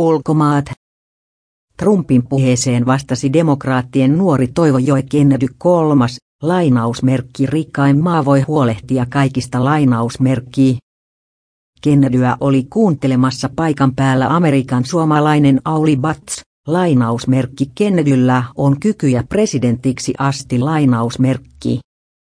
Ulkomaat. Trumpin puheeseen vastasi demokraattien nuori toivojoe Kennedy kolmas, lainausmerkki rikkain maa voi huolehtia kaikista lainausmerkkiä. Kennedyä oli kuuntelemassa paikan päällä Amerikan suomalainen Auli Bats, lainausmerkki Kennedyllä on kykyjä presidentiksi asti lainausmerkki.